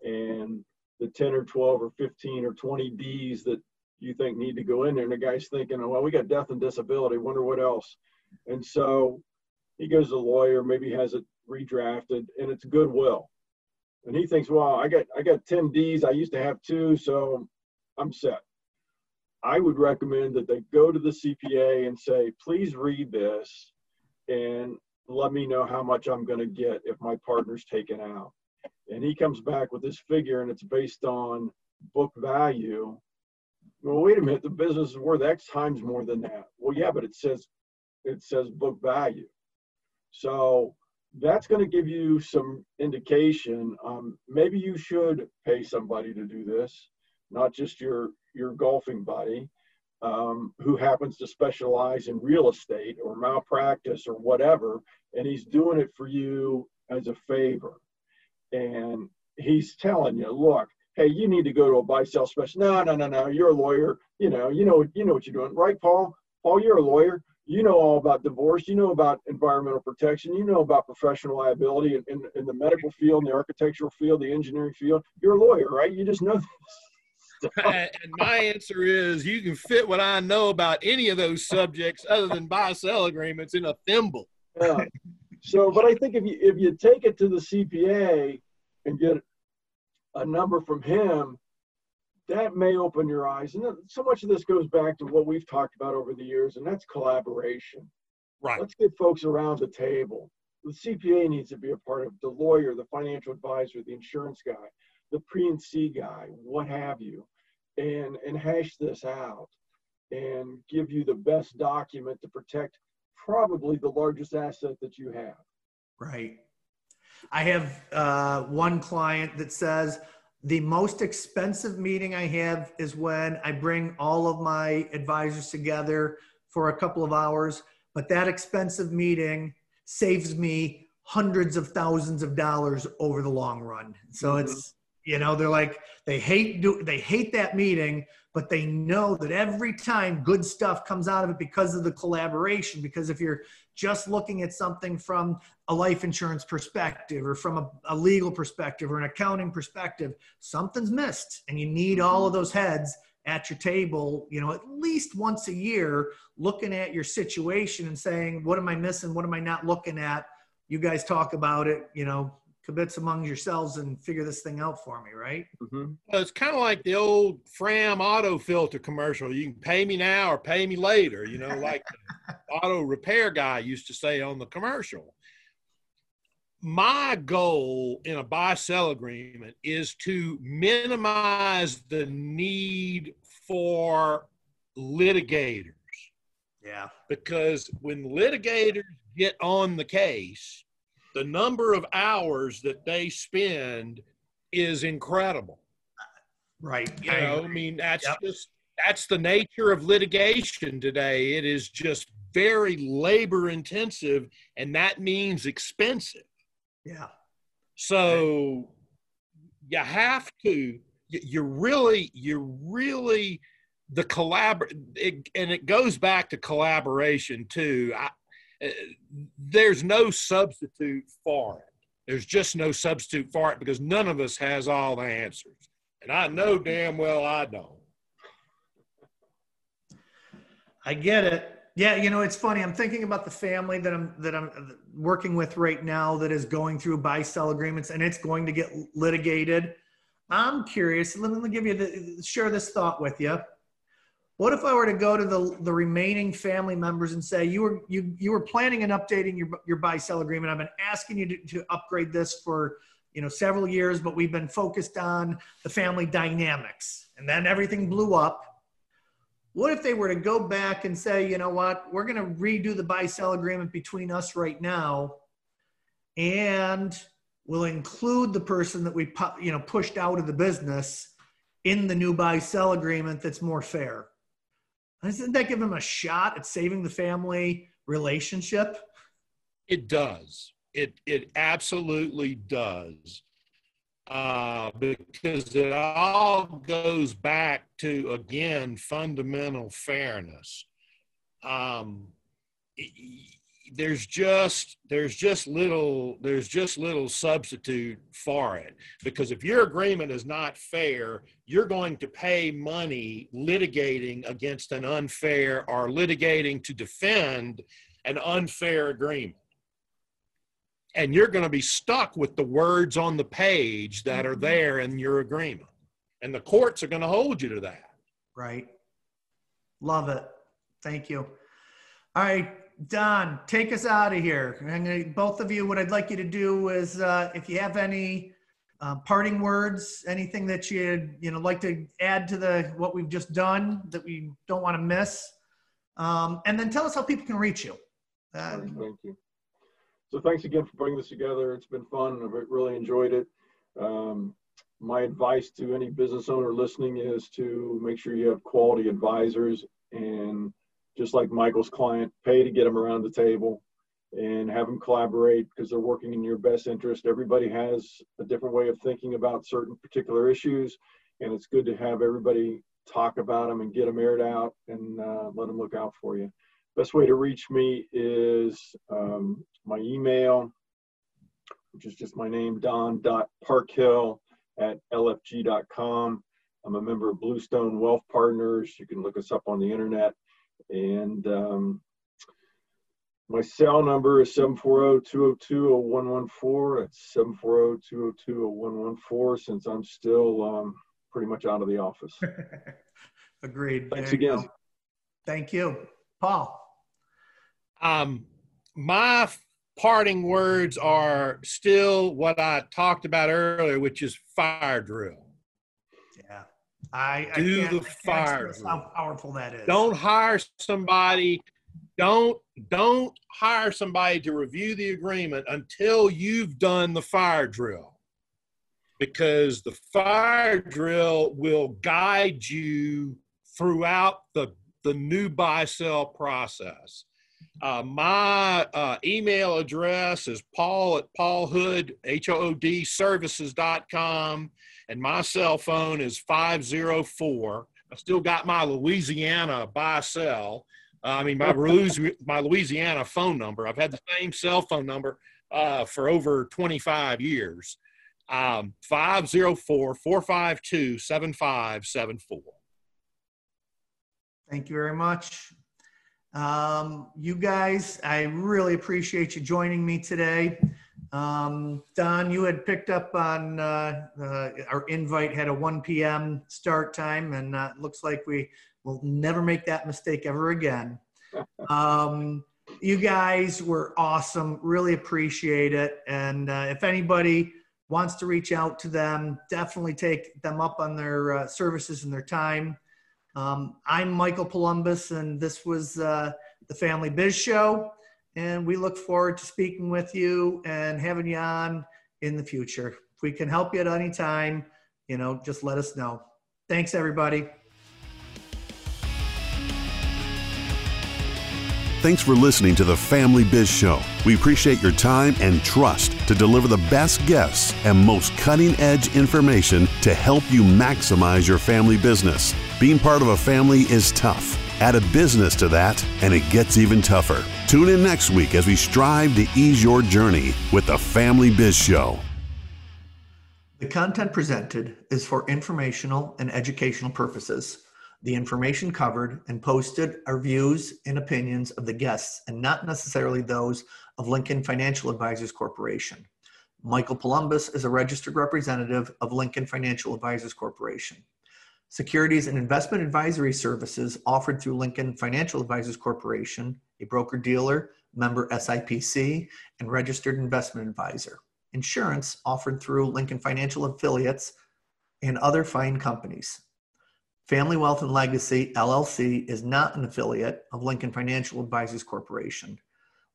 and the 10 or 12 or 15 or 20 Ds that you think need to go in there. And the guy's thinking, oh, well, we got death and disability, wonder what else. And so he goes to the lawyer, maybe has it redrafted, and it's goodwill. And he thinks, well, I got 10 Ds, I used to have 2, so I'm set. I would recommend that they go to the CPA and say, please read this and let me know how much I'm going to get if my partner's taken out. And he comes back with this figure and it's based on book value. Well, wait a minute, the business is worth X times more than that. Well, yeah, but it says book value. So that's going to give you some indication. Maybe you should pay somebody to do this, not just your golfing buddy who happens to specialize in real estate or malpractice or whatever, and he's doing it for you as a favor. And he's telling you, look, hey, you need to go to a buy-sell specialist. No, you're a lawyer. You know what you're doing. Right, Paul? Paul, you're a lawyer. You know all about divorce. You know about environmental protection. You know about professional liability in the medical field, in the architectural field, the engineering field. You're a lawyer, right? You just know this. And my answer is you can fit what I know about any of those subjects other than buy-sell agreements in a thimble. Yeah. So, but I think if you take it to the CPA and get a number from him, that may open your eyes. And so much of this goes back to what we've talked about over the years, and that's collaboration. Right. Let's get folks around the table. The CPA needs to be a part of, the lawyer, the financial advisor, the insurance guy, the P&C guy, what have you, and hash this out and give you the best document to protect probably the largest asset that you have. Right. I have one client that says, the most expensive meeting I have is when I bring all of my advisors together for a couple of hours, but that expensive meeting saves me hundreds of thousands of dollars over the long run. So it's, you know, they're like, they hate that meeting, but they know that every time good stuff comes out of it because of the collaboration. Because if you're just looking at something from a life insurance perspective or from a legal perspective or an accounting perspective, something's missed, and you need all of those heads at your table, you know, at least once a year, looking at your situation and saying, what am I missing? What am I not looking at? You guys talk about it, you know, kibitz among yourselves and figure this thing out for me, right? Mm-hmm. Well, it's kind of like the old Fram auto filter commercial. You can pay me now or pay me later, you know, like the auto repair guy used to say on the commercial. My goal in a buy-sell agreement is to minimize the need for litigators. Yeah. Because when litigators get on the case, the number of hours that they spend is incredible. Right. You know, I mean, that's just, that's the nature of litigation today. It is just very labor intensive, and that means expensive. Yeah. So you have to, you really, the and it goes back to collaboration too. There's no substitute for it. There's just no substitute for it, because none of us has all the answers. And I know damn well I don't. I get it. Yeah, you know, it's funny. I'm thinking about the family that I'm working with right now that is going through buy-sell agreements, and it's going to get litigated. I'm curious. Let me give you share this thought with you. What if I were to go to the remaining family members and say, you were planning on updating your buy-sell agreement. I've been asking you to upgrade this for, you know, several years, but we've been focused on the family dynamics, and then everything blew up. What if they were to go back and say, you know what, we're going to redo the buy-sell agreement between us right now, and we'll include the person that we, you know, pushed out of the business in the new buy-sell agreement that's more fair? Doesn't that give them a shot at saving the family relationship? It does. It absolutely does. Because it all goes back to, again, fundamental fairness. There's just little substitute for it, because if your agreement is not fair, you're going to pay money litigating against an unfair, or litigating to defend an unfair agreement. And you're going to be stuck with the words on the page that are there in your agreement. And the courts are going to hold you to that. Right. Love it. Thank you. All right, Don, take us out of here. I'm going to, both of you, what I'd like you to do is if you have any parting words, anything that you'd like to add to what we've just done that we don't want to miss. And then tell us how people can reach you. Thank you. So thanks again for putting this together. It's been fun. I've really enjoyed it. My advice to any business owner listening is to make sure you have quality advisors, and just like Michael's client, pay to get them around the table and have them collaborate, because they're working in your best interest. Everybody has a different way of thinking about certain particular issues, and it's good to have everybody talk about them and get them aired out, and let them look out for you. Best way to reach me is my email, which is just my name, don.parkhill@lfg.com. I'm a member of Bluestone Wealth Partners. You can look us up on the internet. And my cell number is 740-202-0114. That's 740-202-0114. Since I'm still pretty much out of the office. Agreed. Thanks again. Thank you. Paul. My parting words are still what I talked about earlier, which is fire drill. Yeah. I can't express how powerful that is. Don't hire somebody. Don't hire somebody to review the agreement until you've done the fire drill, because the fire drill will guide you throughout the new buy-sell process. My email address is paul@paulhoodservices.com, and my cell phone is 504. I still got my Louisiana buy-sell. My Louisiana phone number. I've had the same cell phone number for over 25 years. 504-452-7574. Thank you very much. You guys, I really appreciate you joining me today. Don, you had picked up on our invite had a 1 p.m. start time, and looks like we will never make that mistake ever again. You guys were awesome. Really appreciate it. And if anybody wants to reach out to them, definitely take them up on their services and their time. I'm Michael Palumbus, and this was the Family Biz Show, and we look forward to speaking with you and having you on in the future. If we can help you at any time, just let us know. Thanks, everybody. Thanks for listening to the Family Biz Show. We appreciate your time and trust to deliver the best guests and most cutting-edge information to help you maximize your family business. Being part of a family is tough. Add a business to that, and it gets even tougher. Tune in next week as we strive to ease your journey with the Family Biz Show. The content presented is for informational and educational purposes. The information covered and posted are views and opinions of the guests and not necessarily those of Lincoln Financial Advisors Corporation. Michael Palumbus is a registered representative of Lincoln Financial Advisors Corporation. Securities and investment advisory services offered through Lincoln Financial Advisors Corporation, a broker-dealer, member SIPC, and registered investment advisor. Insurance offered through Lincoln Financial affiliates and other fine companies. Family Wealth and Legacy, LLC, is not an affiliate of Lincoln Financial Advisors Corporation.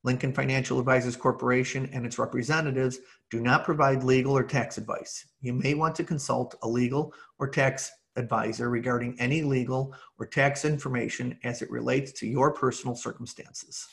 Lincoln Financial Advisors Corporation and its representatives do not provide legal or tax advice. You may want to consult a legal or tax advisor regarding any legal or tax information as it relates to your personal circumstances.